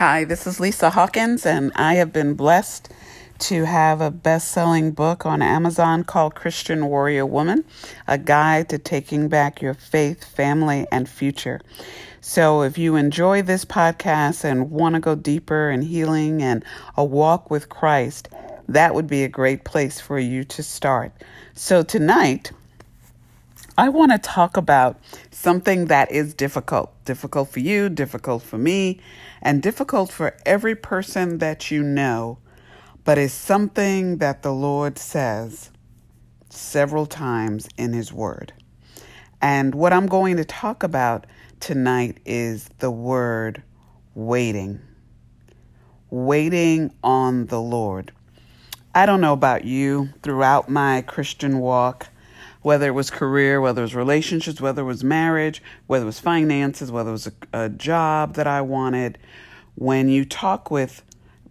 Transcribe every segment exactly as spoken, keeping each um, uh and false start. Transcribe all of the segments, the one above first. Hi, this is Lisa Hawkins, and I have been blessed to have a best-selling book on Amazon called Christian Warrior Woman, A Guide to Taking Back Your Faith, Family, and Future. So if you enjoy this podcast and want to go deeper in healing and a walk with Christ, that would be a great place for you to start. So tonight, I want to talk about something that is difficult, difficult for you, difficult for me, and difficult for every person that you know, but it's something that the Lord says several times in His Word. And what I'm going to talk about tonight is the word waiting, waiting on the Lord. I don't know about you, throughout my Christian walk, whether it was career, whether it was relationships, whether it was marriage, whether it was finances, whether it was a, a job that I wanted. When you talk with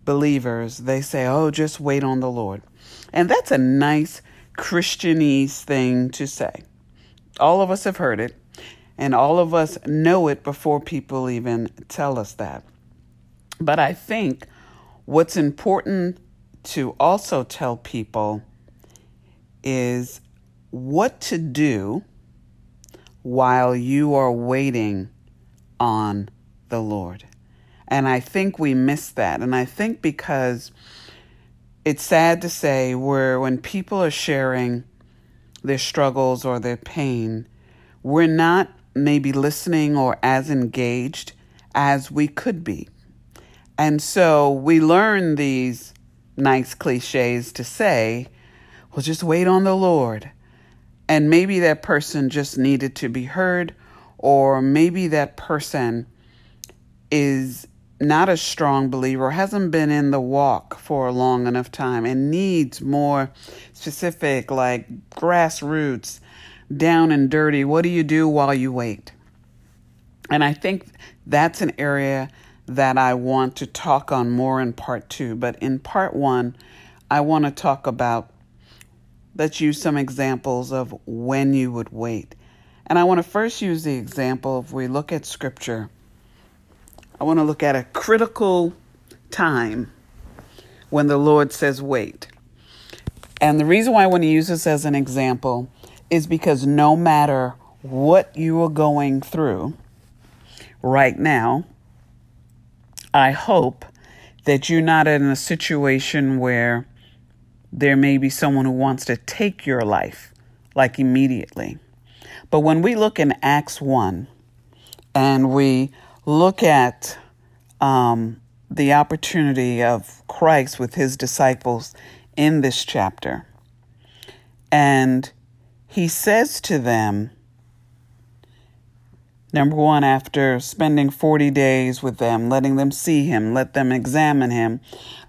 believers, they say, oh, just wait on the Lord. And that's a nice Christianese thing to say. All of us have heard it, and all of us know it before people even tell us that. But I think what's important to also tell people is what to do while you are waiting on the Lord. And I think we miss that. And I think because it's sad to say where when people are sharing their struggles or their pain, we're not maybe listening or as engaged as we could be. And so we learn these nice cliches to say, well, just wait on the Lord. And maybe that person just needed to be heard, or maybe that person is not a strong believer, hasn't been in the walk for a long enough time and needs more specific, like grassroots, down and dirty. What do you do while you wait? And I think that's an area that I want to talk on more in part two. But in part one, I want to talk about, let's use some examples of when you would wait. And I want to first use the example, if we look at scripture, I want to look at a critical time when the Lord says wait. And the reason why I want to use this as an example is because no matter what you are going through right now, I hope that you're not in a situation where there may be someone who wants to take your life, like immediately. But when we look in Acts one and we look at um, the opportunity of Christ with his disciples in this chapter, and he says to them, number one, after spending forty days with them, letting them see him, let them examine him,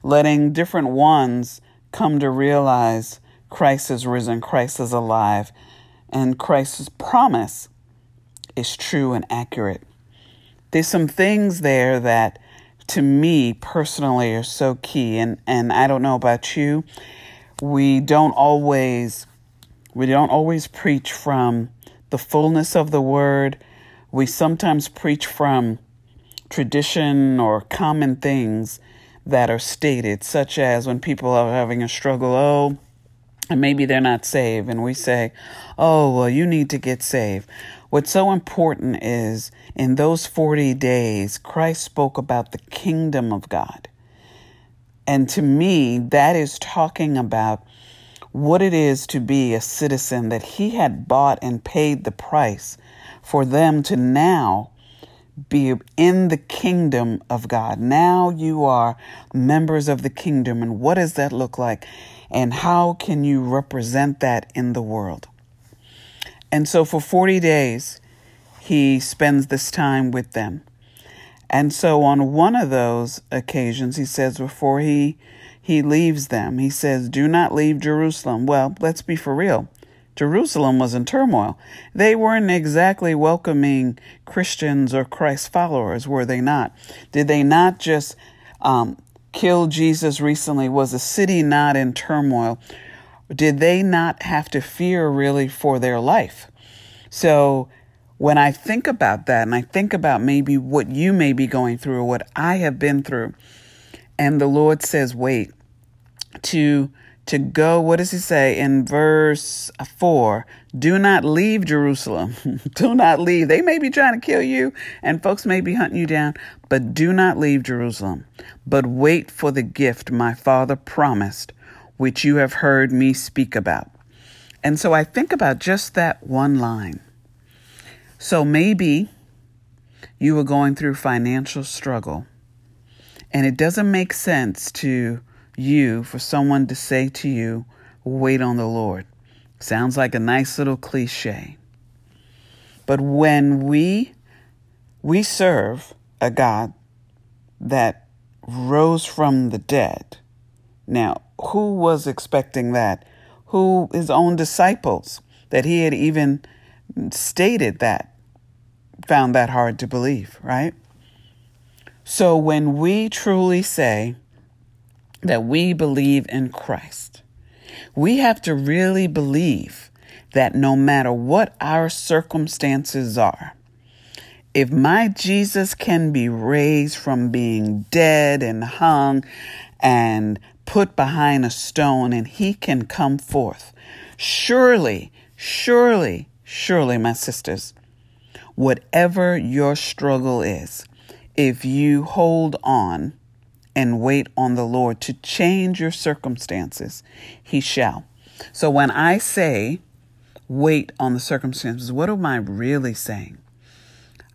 letting different ones come to realize Christ is risen, Christ is alive, and Christ's promise is true and accurate. There's some things there that, to me personally, are so key. And, and I don't know about you, we don't always... We don't always preach from the fullness of the word. We sometimes preach from tradition or common things that are stated, such as when people are having a struggle, oh, and maybe they're not saved. And we say, oh, well, you need to get saved. What's so important is in those forty days, Christ spoke about the kingdom of God. And to me, that is talking about what it is to be a citizen that he had bought and paid the price for them to now be in the kingdom of God. Now you are members of the kingdom. And what does that look like? And how can you represent that in the world? And so for forty days, he spends this time with them. And so on one of those occasions, he says, before he He leaves them. He says, do not leave Jerusalem. Well, let's be for real. Jerusalem was in turmoil. They weren't exactly welcoming Christians or Christ followers, were they not? Did they not just um, kill Jesus recently? Was the city not in turmoil? Did they not have to fear really for their life? So when I think about that and I think about maybe what you may be going through or what I have been through, and the Lord says, wait, to to go, what does he say in verse four? Do not leave Jerusalem. Do not leave. They may be trying to kill you and folks may be hunting you down, but do not leave Jerusalem, but wait for the gift my Father promised, which you have heard me speak about. And so I think about just that one line. So maybe you were going through financial struggle and it doesn't make sense to you for someone to say to you, wait on the Lord. Sounds like a nice little cliche. But when we, we serve a God that rose from the dead. Now, who was expecting that? Who, his own disciples, that he had even stated that, found that hard to believe, right? So when we truly say that we believe in Christ, we have to really believe that no matter what our circumstances are, if my Jesus can be raised from being dead and hung and put behind a stone and he can come forth, surely, surely, surely, my sisters, whatever your struggle is, if you hold on and wait on the Lord to change your circumstances, he shall. So when I say wait on the circumstances, what am I really saying?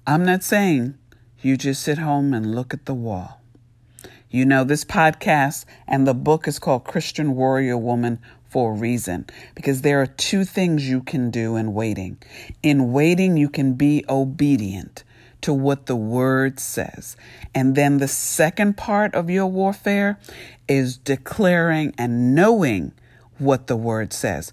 I'm not saying you just sit home and look at the wall. You know, this podcast and the book is called Christian Warrior Woman for a reason, because there are two things you can do in waiting. In waiting, you can be obedient to what the word says. And then the second part of your warfare is declaring and knowing what the word says.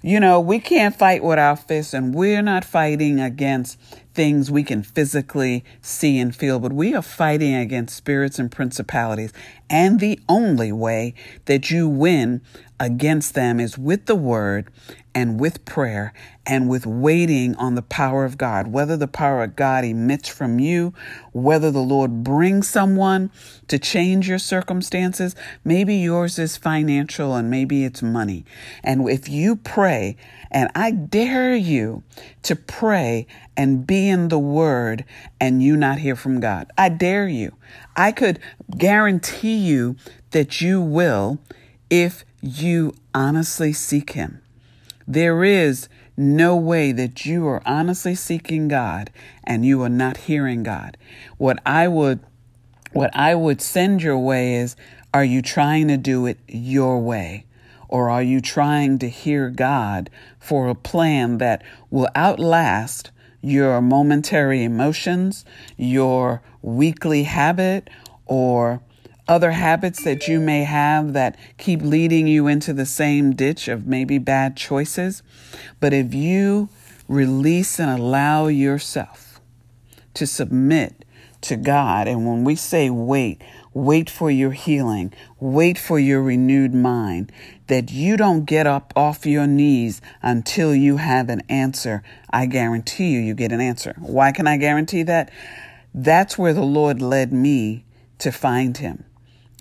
You know, we can't fight with our fists, and we're not fighting against things we can physically see and feel, but we are fighting against spirits and principalities. And the only way that you win against them is with the word and with prayer and with waiting on the power of God, whether the power of God emits from you, whether the Lord brings someone to change your circumstances. Maybe yours is financial and maybe it's money. And if you pray, and I dare you to pray and be in the word and you not hear from God, I dare you. I could guarantee you that you will if you honestly seek him. There is no way that you are honestly seeking God and you are not hearing God. What I would what I would send your way is, are you trying to do it your way? Or are you trying to hear God for a plan that will outlast your momentary emotions, your weekly habit, or other habits that you may have that keep leading you into the same ditch of maybe bad choices? But if you release and allow yourself to submit to God, and when we say wait, wait for your healing, wait for your renewed mind, that you don't get up off your knees until you have an answer, I guarantee you, you get an answer. Why can I guarantee that? That's where the Lord led me to find him.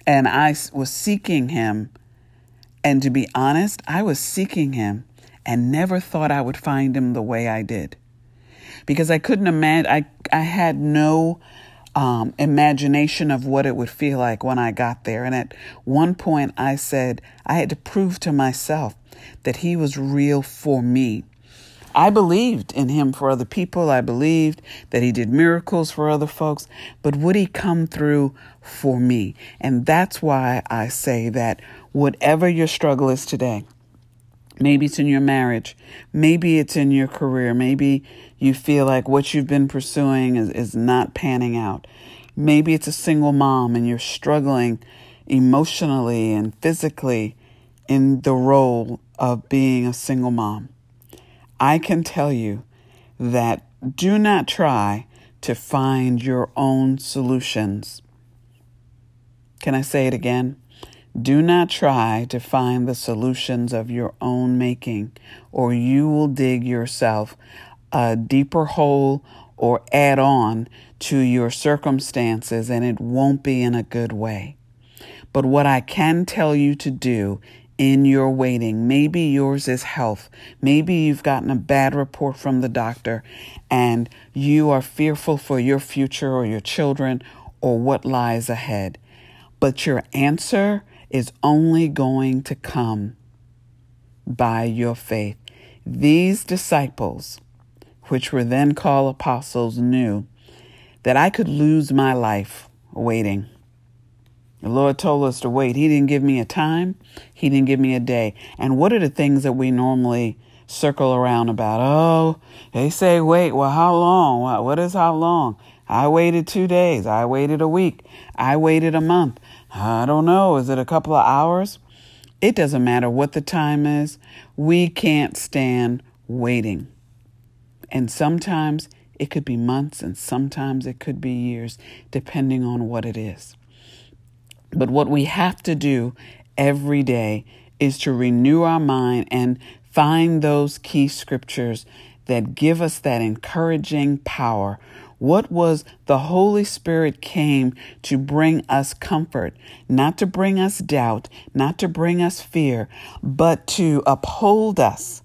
And I was seeking him. And to be honest, I was seeking him and never thought I would find him the way I did. Because I couldn't imagine, I, I had no um, imagination of what it would feel like when I got there. And at one point I said, I had to prove to myself that he was real for me. I believed in him for other people. I believed that he did miracles for other folks, but would he come through for me? And that's why I say that whatever your struggle is today, maybe it's in your marriage, maybe it's in your career, maybe you feel like what you've been pursuing is, is not panning out. Maybe it's a single mom and you're struggling emotionally and physically in the role of being a single mom. I can tell you that do not try to find your own solutions. Can I say it again? Do not try to find the solutions of your own making, or you will dig yourself a deeper hole or add on to your circumstances, and it won't be in a good way. But what I can tell you to do in your waiting, maybe yours is health. Maybe you've gotten a bad report from the doctor and you are fearful for your future or your children or what lies ahead. But your answer is only going to come by your faith. These disciples, which were then called apostles, knew that I could lose my life waiting. The Lord told us to wait. He didn't give me a time. He didn't give me a day. And what are the things that we normally circle around about? Oh, they say, wait, well, how long? What is how long? I waited two days. I waited a week. I waited a month. I don't know. Is it a couple of hours? It doesn't matter what the time is. We can't stand waiting. And sometimes it could be months and sometimes it could be years, depending on what it is. But what we have to do every day is to renew our mind and find those key scriptures that give us that encouraging power. What was the Holy Spirit came to bring us comfort, not to bring us doubt, not to bring us fear, but to uphold us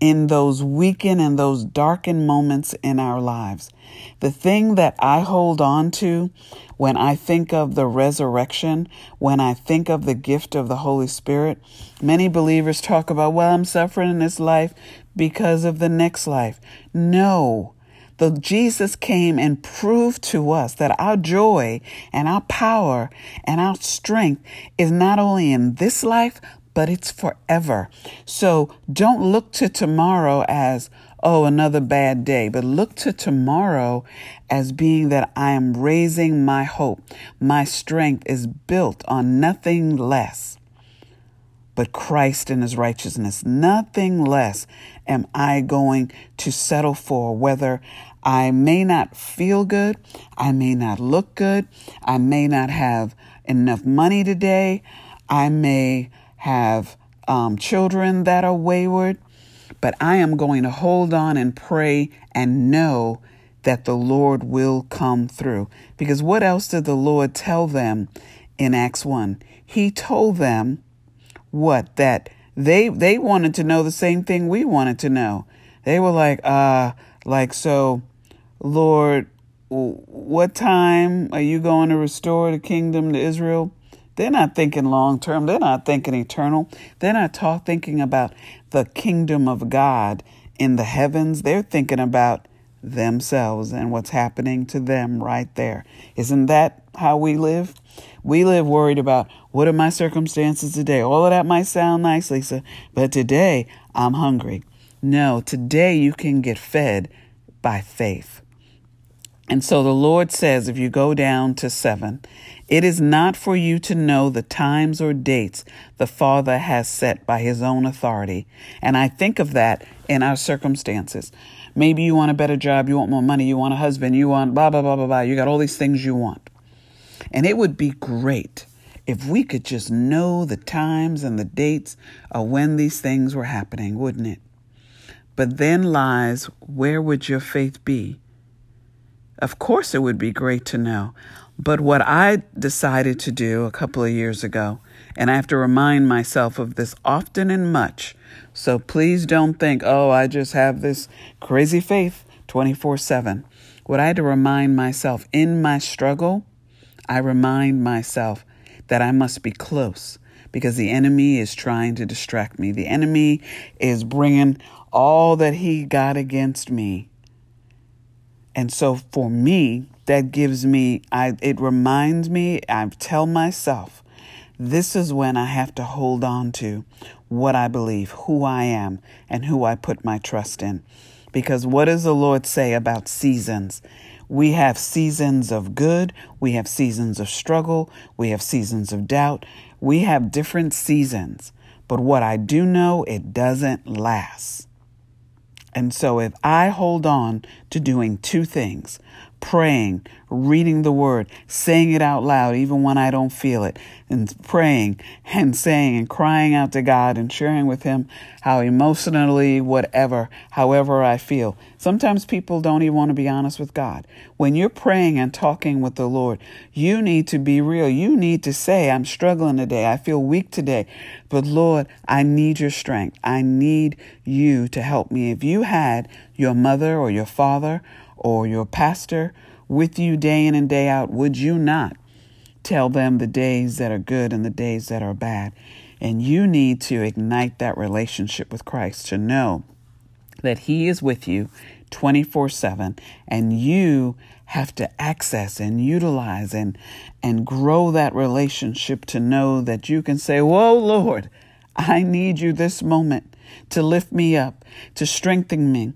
in those weakened and those darkened moments in our lives. The thing that I hold on to when I think of the resurrection, when I think of the gift of the Holy Spirit, many believers talk about, well, I'm suffering in this life because of the next life. No, the Jesus came and proved to us that our joy and our power and our strength is not only in this life, but it's forever. So don't look to tomorrow as, oh, another bad day, but look to tomorrow as being that I am raising my hope. My strength is built on nothing less but Christ and his righteousness. Nothing less am I going to settle for, whether I may not feel good, I may not look good, I may not have enough money today, I may have um, children that are wayward, but I am going to hold on and pray and know that the Lord will come through. Because what else did the Lord tell them in Acts one? He told them what? That they they wanted to know the same thing we wanted to know. They were like, uh, like, so, Lord, what time are you going to restore the kingdom to Israel? They're not thinking long term. They're not thinking eternal. They're not talk, thinking about the kingdom of God in the heavens. They're thinking about themselves and what's happening to them right there. Isn't that how we live? We live worried about, what are my circumstances today? All of that might sound nice, Lisa, but today I'm hungry. No, today you can get fed by faith. And so the Lord says, if you go down to seven, it is not for you to know the times or dates the Father has set by his own authority. And I think of that in our circumstances. Maybe you want a better job, you want more money, you want a husband, you want blah, blah, blah, blah, blah. You got all these things you want. And it would be great if we could just know the times and the dates of when these things were happening, wouldn't it? But then lies, where would your faith be? Of course, it would be great to know. But what I decided to do a couple of years ago, and I have to remind myself of this often and much, so please don't think, oh, I just have this crazy faith twenty-four seven. What I had to remind myself in my struggle, I remind myself that I must be close, because the enemy is trying to distract me. The enemy is bringing all that he got against me. And so for me, that gives me, I, it reminds me, I tell myself, this is when I have to hold on to what I believe, who I am, and who I put my trust in. Because what does the Lord say about seasons? We have seasons of good. We have seasons of struggle. We have seasons of doubt. We have different seasons. But what I do know, it doesn't last. And so if I hold on to doing two things, praying, reading the word, saying it out loud, even when I don't feel it, and praying and saying and crying out to God and sharing with him how emotionally, whatever, however I feel. Sometimes people don't even want to be honest with God. When you're praying and talking with the Lord, you need to be real. You need to say, I'm struggling today. I feel weak today. But Lord, I need your strength. I need you to help me. If you had your mother or your father or your pastor with you day in and day out, would you not tell them the days that are good and the days that are bad? And you need to ignite that relationship with Christ to know that he is with you twenty-four seven, and you have to access and utilize and and grow that relationship to know that you can say, whoa, Lord, I need you this moment to lift me up, to strengthen me,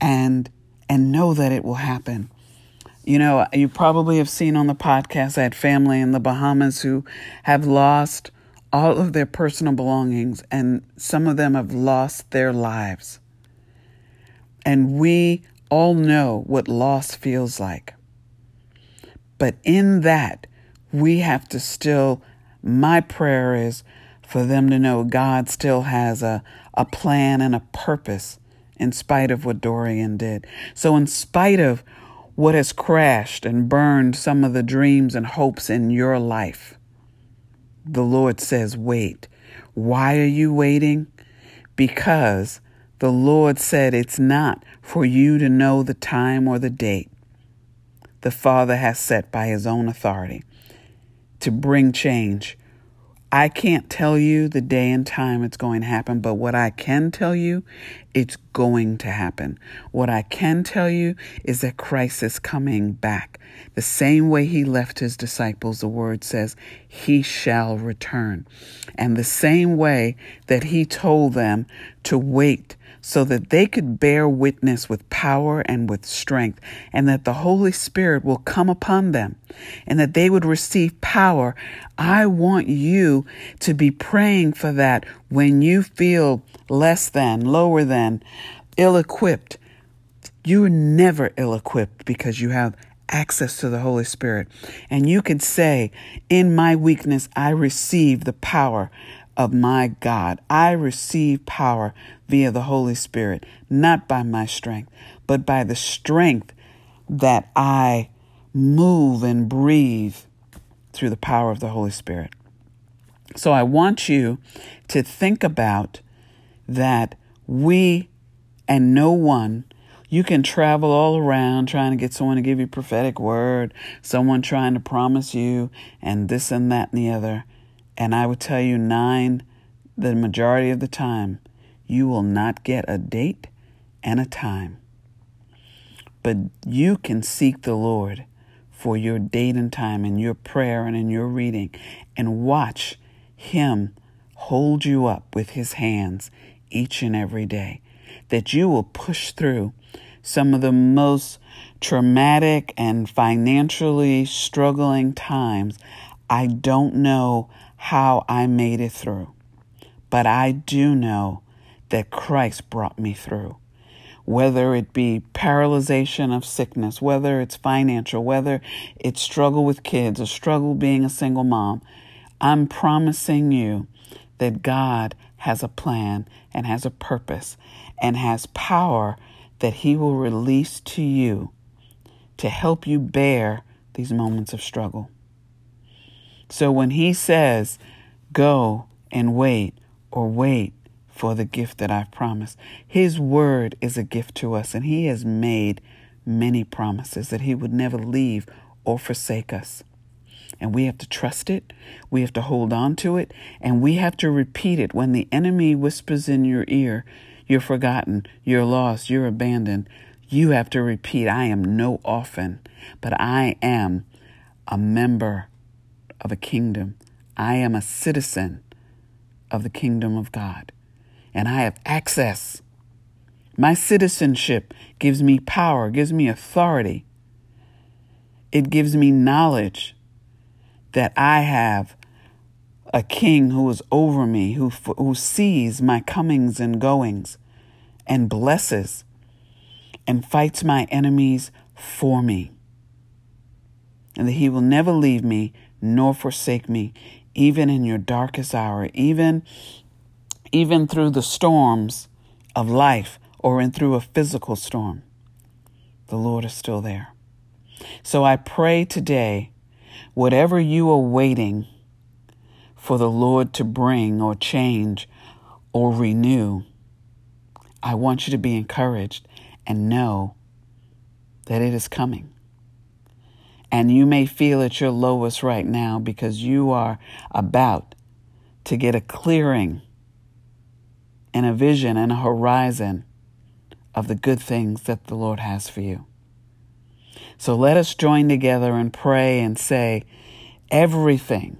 and and know that it will happen. You know, you probably have seen on the podcast, I had family in the Bahamas who have lost all of their personal belongings, and some of them have lost their lives. And we all know what loss feels like. But in that, we have to still, my prayer is for them to know God still has a, a plan and a purpose in spite of what Dorian did. So in spite of what has crashed and burned some of the dreams and hopes in your life, the Lord says, wait. Why are you waiting? Because the Lord said it's not for you to know the time or the date the Father has set by his own authority to bring change. I can't tell you the day and time it's going to happen, but what I can tell you, it's going to happen. What I can tell you is that Christ is coming back. The same way he left his disciples, the word says, he shall return. And the same way that he told them to wait so that they could bear witness with power and with strength, and that the Holy Spirit will come upon them and that they would receive power. I want you to be praying for that when you feel less than, lower than, ill-equipped. You're never ill-equipped because you have access to the Holy Spirit. And you can say, in my weakness, I receive the power of my God. I receive power via the Holy Spirit, not by my strength, but by the strength that I move and breathe through the power of the Holy Spirit. So I want you to think about that we and no one. You can travel all around trying to get someone to give you a prophetic word, someone trying to promise you and this and that and the other. And I would tell you nine, the majority of the time, you will not get a date and a time. But you can seek the Lord for your date and time in your prayer and in your reading, and watch him hold you up with his hands each and every day, that you will push through some of the most traumatic and financially struggling times. I don't know how I made it through, but I do know that Christ brought me through. Whether it be paralyzation of sickness, whether it's financial, whether it's struggle with kids or struggle being a single mom, I'm promising you that God has a plan and has a purpose and has power that he will release to you to help you bear these moments of struggle. So when he says, go and wait, or wait for the gift that I've promised, his word is a gift to us. And he has made many promises that he would never leave or forsake us. And we have to trust it. We have to hold on to it. And we have to repeat it. When the enemy whispers in your ear, you're forgotten, you're lost, you're abandoned, you have to repeat, I am no orphan, but I am a member of a kingdom. I am a citizen of the kingdom of God, and I have access. My citizenship gives me power, gives me authority. It gives me knowledge that I have a king who is over me, who who sees my comings and goings and blesses and fights my enemies for me. and that he will never leave me nor forsake me, even in your darkest hour, even, even through the storms of life or in through a physical storm. The Lord is still there. So I pray today, whatever you are waiting for the Lord to bring or change or renew, I want you to be encouraged and know that it is coming. And you may feel at your lowest right now because you are about to get a clearing and a vision and a horizon of the good things that the Lord has for you. So let us join together and pray and say, everything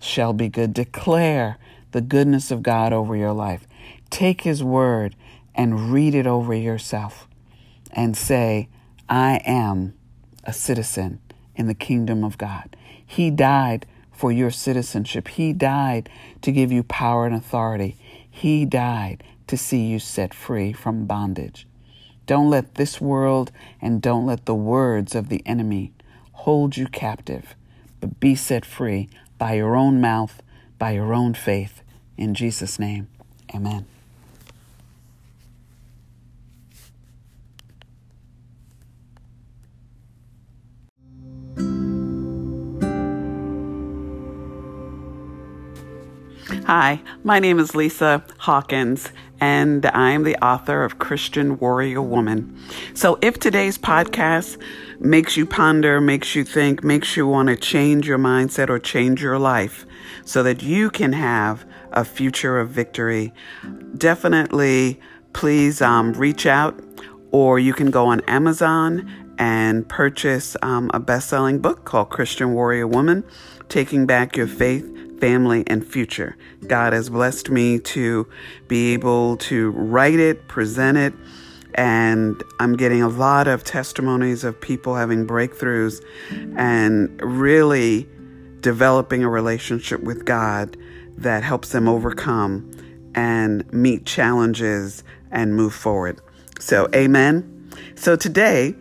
shall be good. Declare the goodness of God over your life. Take his word and read it over yourself and say, I am a citizen in the kingdom of God. He died for your citizenship. He died to give you power and authority. He died to see you set free from bondage. Don't let this world and don't let the words of the enemy hold you captive, but be set free by your own mouth, by your own faith. In Jesus' name, amen. Hi, my name is Lisa Hawkins, and I'm the author of Christian Warrior Woman. So if today's podcast makes you ponder, makes you think, makes you want to change your mindset or change your life so that you can have a future of victory, definitely please um, reach out, or you can go on Amazon and purchase um, a best-selling book called Christian Warrior Woman, Taking Back Your Faith, Family, and Future. God has blessed me to be able to write it, present it, and I'm getting a lot of testimonies of people having breakthroughs and really developing a relationship with God that helps them overcome and meet challenges and move forward. So, amen. So today,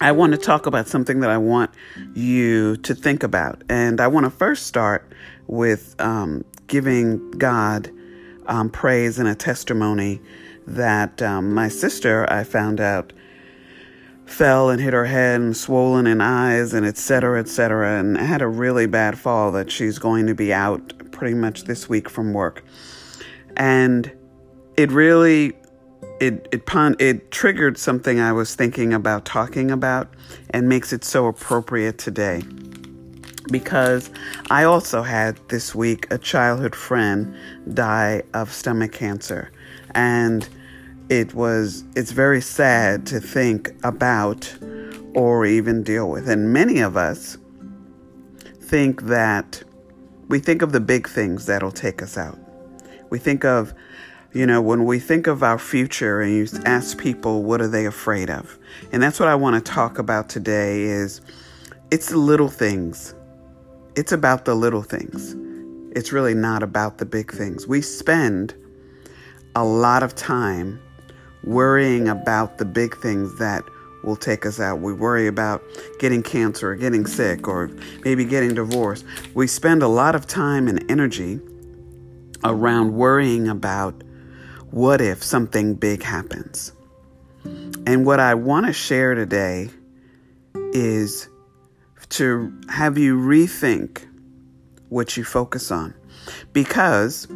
I want to talk about something that I want you to think about. And I want to first start with um, giving God um, praise and a testimony that um, my sister, I found out, fell and hit her head and swollen in eyes and et cetera, et cetera, and had a really bad fall that she's going to be out pretty much this week from work. And it really... It it it triggered something I was thinking about talking about and makes it so appropriate today, because I also had this week a childhood friend die of stomach cancer, and it was it's very sad to think about or even deal with. And many of us think that we think of the big things that'll take us out. We think of You know, when we think of our future and you ask people, what are they afraid of? And that's what I want to talk about today is it's the little things. It's about the little things. It's really not about the big things. We spend a lot of time worrying about the big things that will take us out. We worry about getting cancer or getting sick or maybe getting divorced. We spend a lot of time and energy around worrying about what if something big happens? And what I want to share today is to have you rethink what you focus on. Because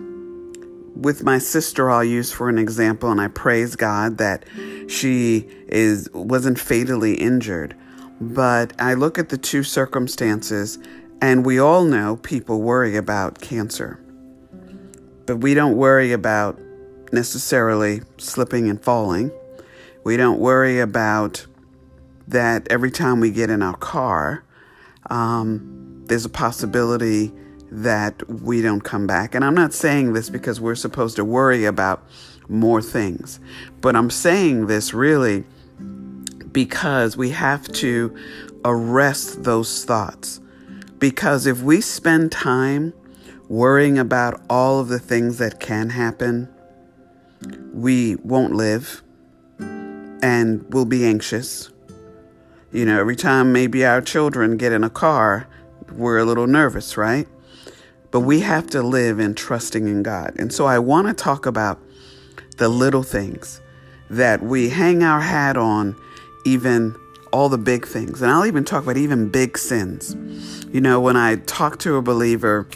with my sister, I'll use for an example, and I praise God that she is wasn't fatally injured. But I look at the two circumstances, and we all know people worry about cancer. But we don't worry about necessarily slipping and falling. We don't worry about that every time we get in our car, um, there's a possibility that we don't come back. And I'm not saying this because we're supposed to worry about more things, but I'm saying this really because we have to arrest those thoughts. Because if we spend time worrying about all of the things that can happen, we won't live and we'll be anxious You know, every time maybe our children get in a car, we're a little nervous, right? But we have to live in trusting in God. And so I want to talk about the little things that we hang our hat on, even all the big things. And I'll even talk about even big sins. You know, when I talk to a believer,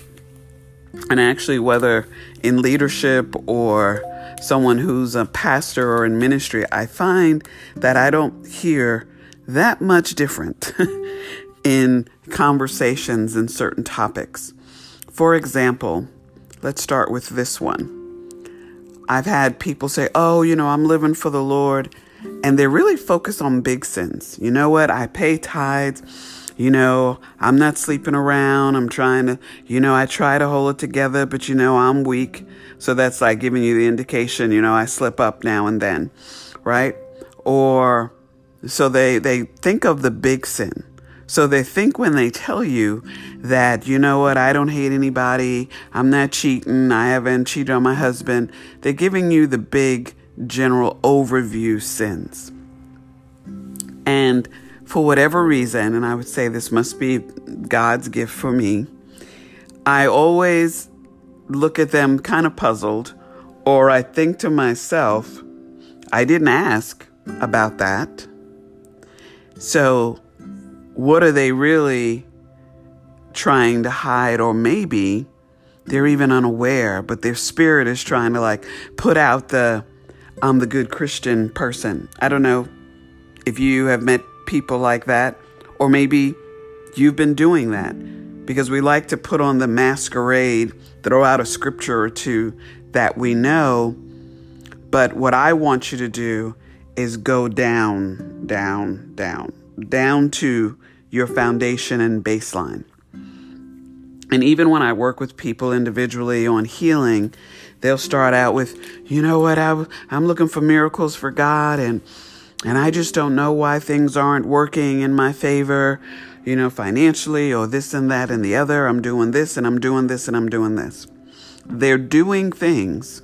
and actually whether in leadership or someone who's a pastor or in ministry, I find that I don't hear that much different in conversations in certain topics. For example, let's start with this one. I've had people say, oh, you know, I'm living for the Lord. And they're really focused on big sins. You know what? I pay tithes. You know, I'm not sleeping around. I'm trying to, you know, I try to hold it together, but you know, I'm weak. So that's like giving you the indication, you know, I slip up now and then, right? Or so they, they think of the big sin. So they think when they tell you that, you know what, I don't hate anybody, I'm not cheating, I haven't cheated on my husband, they're giving you the big general overview sins. And for whatever reason, and I would say this must be God's gift for me, I always look at them kind of puzzled, or I think to myself, I didn't ask about that. So what are they really trying to hide? Or maybe they're even unaware, but their spirit is trying to like put out the, I'm the good Christian person. I don't know if you have met people like that, or maybe you've been doing that, because we like to put on the masquerade, throw out a scripture or two that we know. But what I want you to do is go down, down, down, down to your foundation and baseline. And even when I work with people individually on healing, they'll start out with, you know what, I, I'm looking for miracles for God, and and I just don't know why things aren't working in my favor, you know, financially or this and that and the other. I'm doing this and I'm doing this and I'm doing this. They're doing things.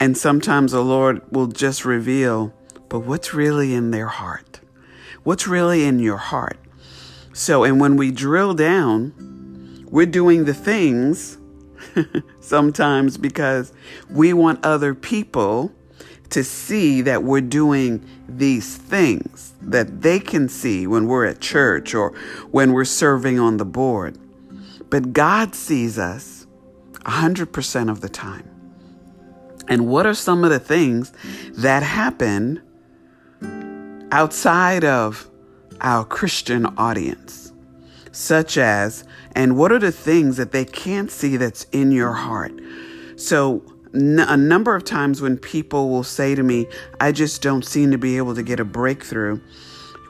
And sometimes the Lord will just reveal, but what's really in their heart? What's really in your heart? So, and when we drill down, we're doing the things sometimes because we want other people to see that we're doing these things that they can see when we're at church or when we're serving on the board. But God sees us one hundred percent of the time. And what are some of the things that happen outside of our Christian audience, such as, and what are the things that they can't see that's in your heart? So n- a number of times when people will say to me, I just don't seem to be able to get a breakthrough,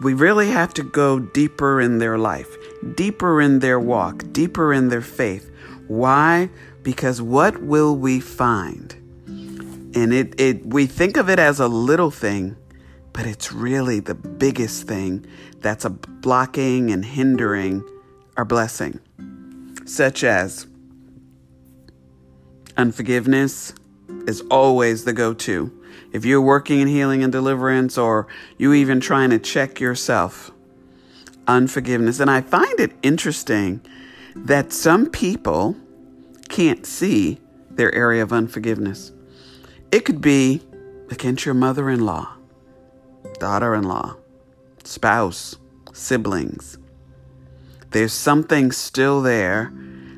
we really have to go deeper in their life, deeper in their walk, deeper in their faith. Why? Because what will we find? And it, it we think of it as a little thing, but it's really the biggest thing that's a blocking and hindering our blessing, such as unforgiveness is always the go-to. If you're working in healing and deliverance, or you even trying to check yourself, unforgiveness. And I find it interesting that some people can't see their area of unforgiveness. It could be against your mother-in-law, daughter-in-law, spouse, siblings. There's something still there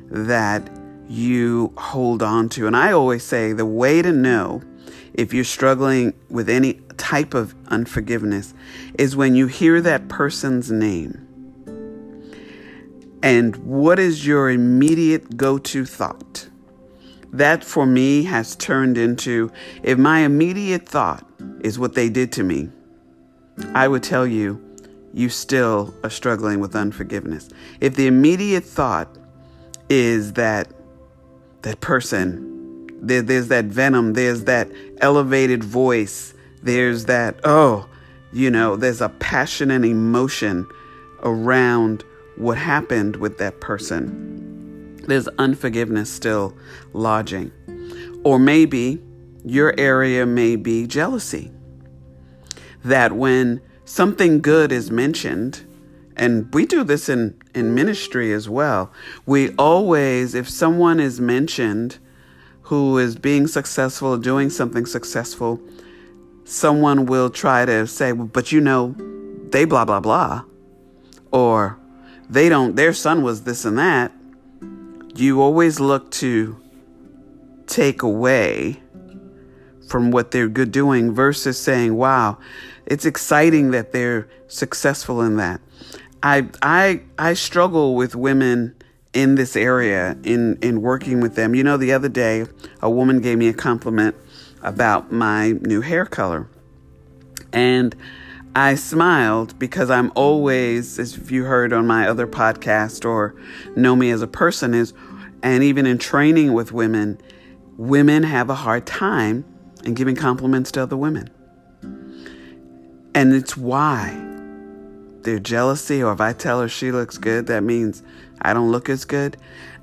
that you hold on to. And I always say the way to know if you're struggling with any type of unforgiveness is when you hear that person's name. And what is your immediate go-to thought? That for me has turned into, if my immediate thought is what they did to me, I would tell you, you still are struggling with unforgiveness. If the immediate thought is that that person, there, there's that venom, there's that elevated voice, there's that, oh, you know, there's a passion and emotion around what happened with that person. There's unforgiveness still lodging. Or maybe your area may be jealousy. That when something good is mentioned, and we do this in, in ministry as well. We always, if someone is mentioned who is being successful, doing something successful, someone will try to say, well, but you know, they blah, blah, blah, or they don't, their son was this and that. You always look to take away from what they're good doing versus saying, wow, it's exciting that they're successful in that. I I I struggle with women in this area in, in working with them. You know, the other day, a woman gave me a compliment about my new hair color. And I smiled because I'm always, as you heard on my other podcast or know me as a person is, and even in training with women, women have a hard time in giving compliments to other women. And it's why. Their jealousy, or if I tell her she looks good, that means I don't look as good.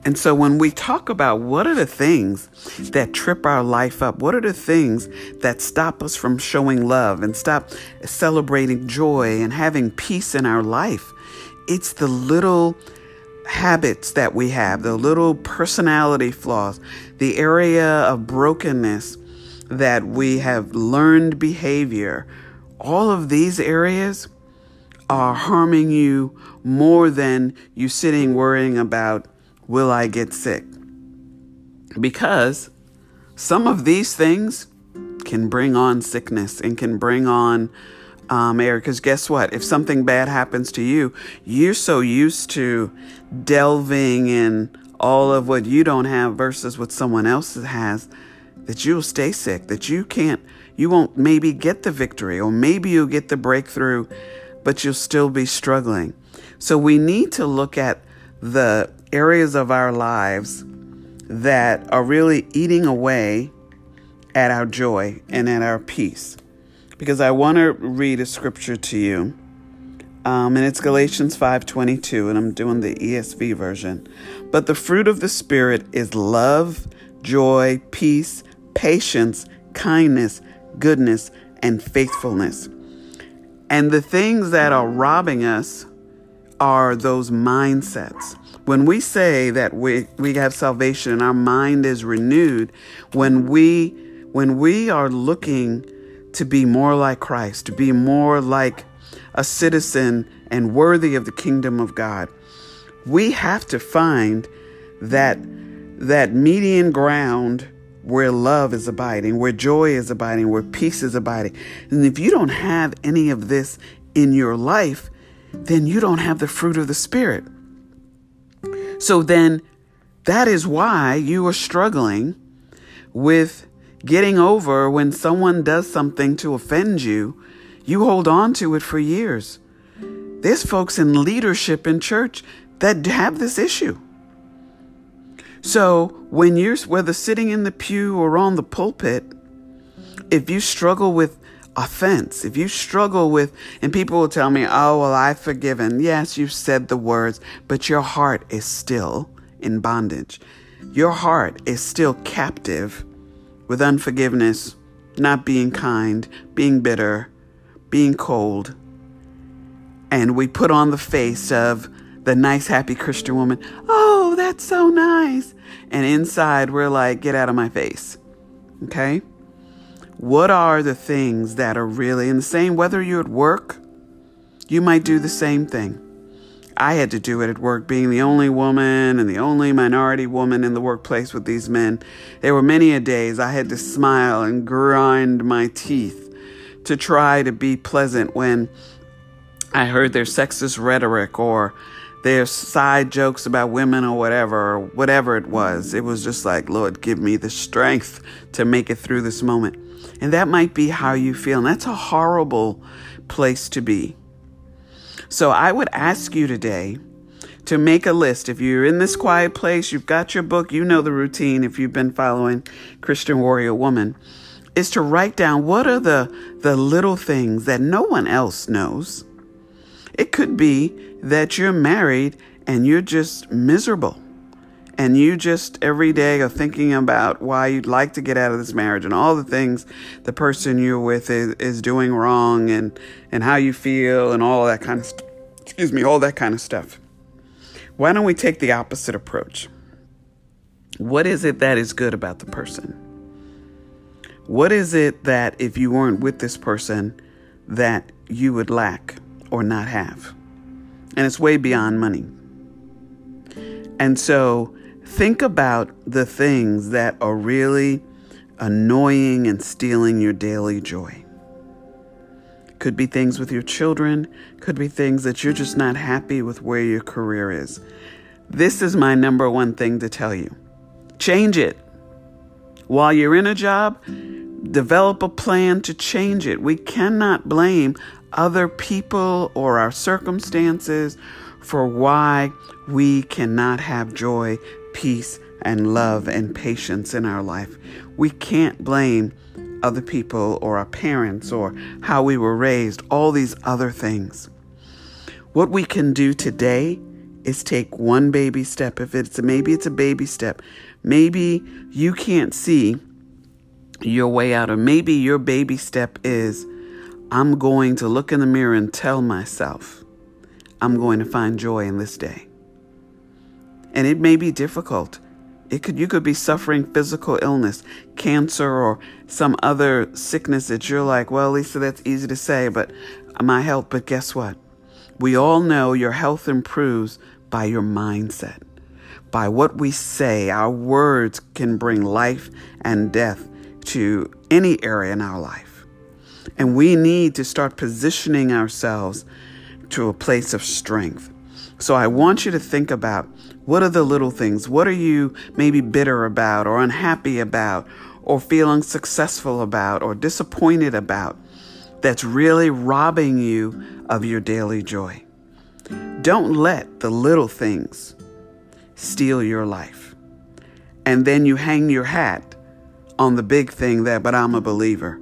And so when we talk about what are the things that trip our life up, what are the things that stop us from showing love and stop celebrating joy and having peace in our life, it's the little habits that we have, the little personality flaws, the area of brokenness that we have learned behavior. All of these areas are harming you more than you sitting worrying about, will I get sick? Because some of these things can bring on sickness and can bring on um, error. Because guess what? If something bad happens to you, you're so used to delving in all of what you don't have versus what someone else has that you'll stay sick, that you can't, you won't maybe get the victory, or maybe you'll get the breakthrough, but you'll still be struggling. So we need to look at the areas of our lives that are really eating away at our joy and at our peace. Because I want to read a scripture to you. Um, and it's Galatians five twenty-two, and I'm doing the E S V version. But the fruit of the Spirit is love, joy, peace, patience, kindness, goodness, and faithfulness. And the things that are robbing us are those mindsets. When we say that we, we have salvation and our mind is renewed, when we when we are looking to be more like Christ, to be more like a citizen and worthy of the kingdom of God, we have to find that that median ground where love is abiding, where joy is abiding, where peace is abiding. And if you don't have any of this in your life, then you don't have the fruit of the Spirit. So then that is why you are struggling with getting over when someone does something to offend you. You hold on to it for years. There's folks in leadership in church that have this issue. So when you're, whether sitting in the pew or on the pulpit, if you struggle with offense, if you struggle with, and people will tell me, oh, well, I've forgiven. Yes, you've said the words, but your heart is still in bondage. Your heart is still captive with unforgiveness, not being kind, being bitter, being cold. And we put on the face of the nice, happy Christian woman. Oh, that's so nice. And inside, we're like, get out of my face. Okay? What are the things that are really in the same? Whether you're at work, you might do the same thing. I had to do it at work, being the only woman and the only minority woman in the workplace with these men. There were many a days I had to smile and grind my teeth to try to be pleasant when I heard their sexist rhetoric or their side jokes about women or whatever, whatever it was. It was just like, Lord, give me the strength to make it through this moment. And that might be how you feel. And that's a horrible place to be. So I would ask you today to make a list. If you're in this quiet place, you've got your book, you know the routine. If you've been following Christian Warrior Woman, is to write down what are the, the little things that no one else knows. It could be that you're married and you're just miserable and you just every day are thinking about why you'd like to get out of this marriage and all the things the person you're with is, is doing wrong and, and how you feel and all that kind of, st- excuse me, all that kind of stuff. Why don't we take the opposite approach? What is it that is good about the person? What is it that if you weren't with this person that you would lack or not have? And it's way beyond money. And so think about the things that are really annoying and stealing your daily joy. Could be things with your children, could be things that you're just not happy with where your career is. This is my number one thing to tell you. Change it. While you're in a job, develop a plan to change it. We cannot blame other people or our circumstances for why we cannot have joy, peace, and love and patience in our life. We can't blame other people or our parents or how we were raised, all these other things. What we can do today is take one baby step. If it's maybe it's a baby step, maybe you can't see your way out, or maybe your baby step is, I'm going to look in the mirror and tell myself, I'm going to find joy in this day. And it may be difficult. It could, you could be suffering physical illness, cancer, or some other sickness that you're like, well, Lisa, that's easy to say, but my health, but guess what? We all know your health improves by your mindset, by what we say. Our words can bring life and death to any area in our life. And we need to start positioning ourselves to a place of strength. So I want you to think about, what are the little things? What are you maybe bitter about or unhappy about or feel unsuccessful about or disappointed about that's really robbing you of your daily joy? Don't let the little things steal your life. And then you hang your hat on the big thing that, but I'm a believer.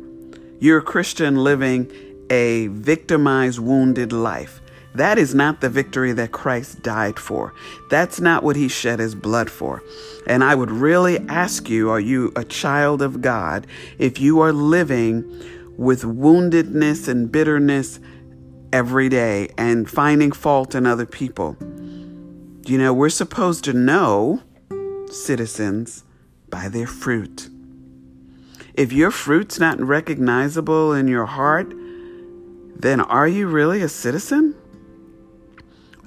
You're a Christian living a victimized, wounded life. That is not the victory that Christ died for. That's not what he shed his blood for. And I would really ask you, are you a child of God? If you are living with woundedness and bitterness every day and finding fault in other people, you know, we're supposed to know citizens by their fruit. If your fruit's not recognizable in your heart, then are you really a citizen?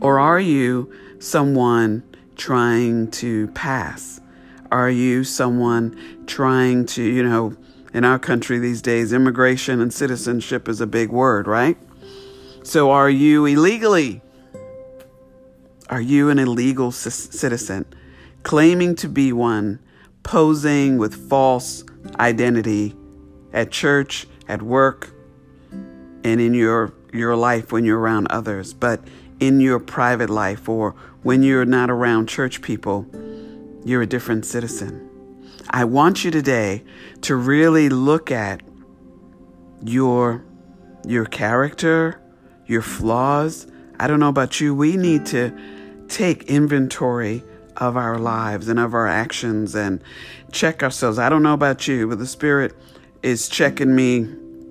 Or are you someone trying to pass? Are you someone trying to, you know, in our country these days, immigration and citizenship is a big word, right? So are you illegally? Are you an illegal c- citizen, claiming to be one, posing with false identity at church, at work, and in your, your life when you're around others, but in your private life or when you're not around church people, you're a different citizen. I want you today to really look at your, your character, your flaws. I don't know about you. We need to take inventory of our lives and of our actions and check ourselves. I don't know about you, but the Spirit is checking me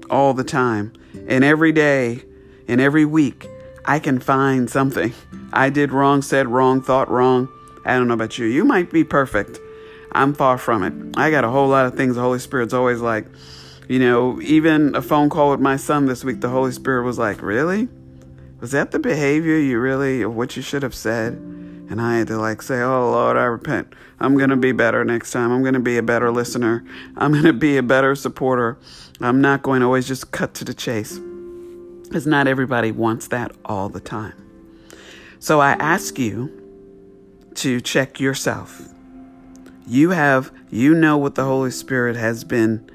all the time. And every day and every week, I can find something I did wrong, said wrong, thought wrong. I don't know about you. You might be perfect. I'm far from it. I got a whole lot of things. The Holy Spirit's always like, you know, even a phone call with my son this week, the Holy Spirit was like, really? Was that the behavior you really, what you should have said? And I had to like say, oh, Lord, I repent. I'm going to be better next time. I'm going to be a better listener. I'm going to be a better supporter. I'm not going to always just cut to the chase. Because not everybody wants that all the time. So I ask you to check yourself. You have, you know what the Holy Spirit has been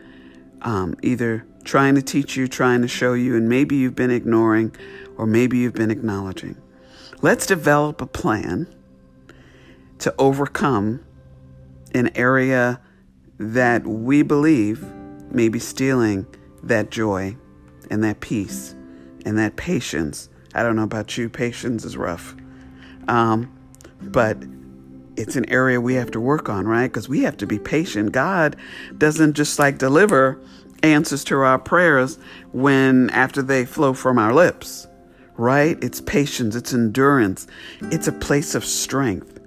um, either trying to teach you, trying to show you, and maybe you've been ignoring, or maybe you've been acknowledging. Let's develop a plan to overcome an area that we believe may be stealing that joy and that peace and that patience. I don't know about you, patience is rough. Um, but it's an area we have to work on, right? Because we have to be patient. God doesn't just like deliver answers to our prayers when after they flow from our lips, right? It's patience, it's endurance, it's a place of strength.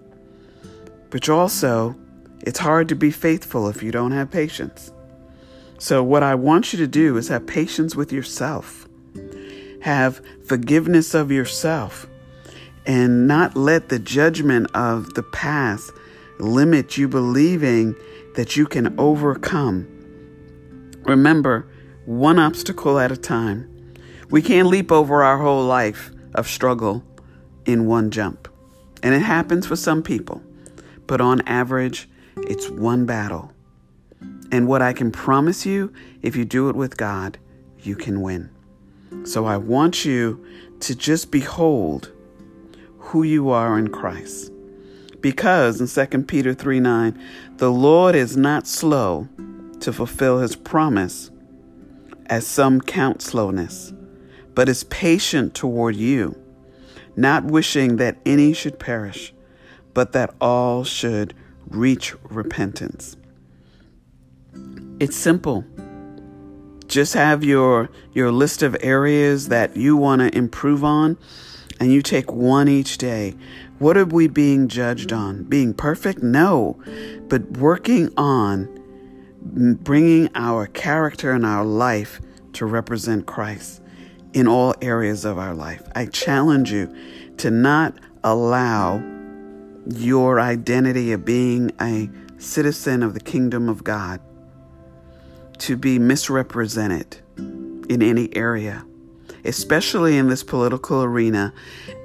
But also, it's hard to be faithful if you don't have patience. So what I want you to do is have patience with yourself, have forgiveness of yourself, and not let the judgment of the past limit you believing that you can overcome. Remember, one obstacle at a time. We can't leap over our whole life of struggle in one jump. And it happens for some people, but on average, it's one battle. And what I can promise you, if you do it with God, you can win. So I want you to just behold who you are in Christ. Because in Second Peter three nine, the Lord is not slow to fulfill his promise, as some count slowness, but is patient toward you, not wishing that any should perish, but that all should reach repentance. It's simple. Just have your your list of areas that you want to improve on, and you take one each day. What are we being judged on? Being perfect? No. But working on bringing our character and our life to represent Christ in all areas of our life. I challenge you to not allow your identity of being a citizen of the kingdom of God to be misrepresented in any area, especially in this political arena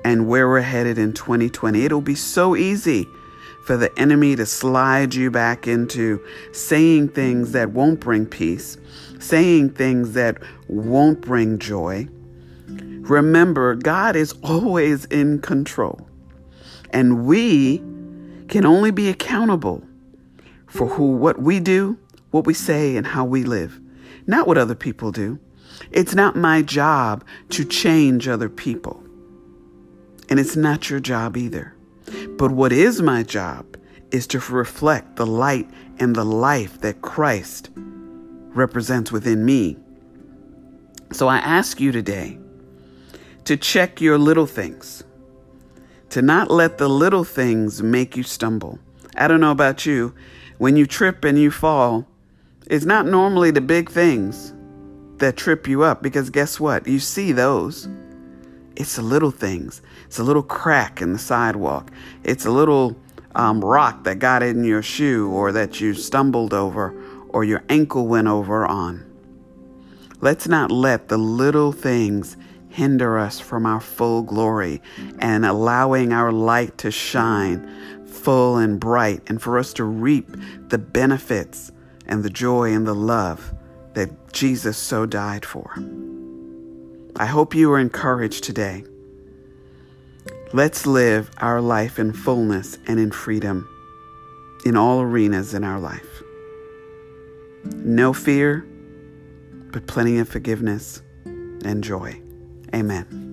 and where we're headed in twenty twenty. It'll be so easy for the enemy to slide you back into saying things that won't bring peace, saying things that won't bring joy. Remember, God is always in control, and we can only be accountable for who, what we do, what we say, and how we live, not what other people do. It's not my job to change other people. And it's not your job either. But what is my job is to reflect the light and the life that Christ represents within me. So I ask you today to check your little things, to not let the little things make you stumble. I don't know about you. When you trip and you fall, it's not normally the big things that trip you up, because guess what? You see those. It's the little things. It's a little crack in the sidewalk. It's a little um, rock that got in your shoe, or that you stumbled over, or your ankle went over on. Let's not let the little things hinder us from our full glory and allowing our light to shine full and bright, and for us to reap the benefits and the joy and the love that Jesus so died for. I hope you are encouraged today. Let's live our life in fullness and in freedom in all arenas in our life. No fear, but plenty of forgiveness and joy. Amen.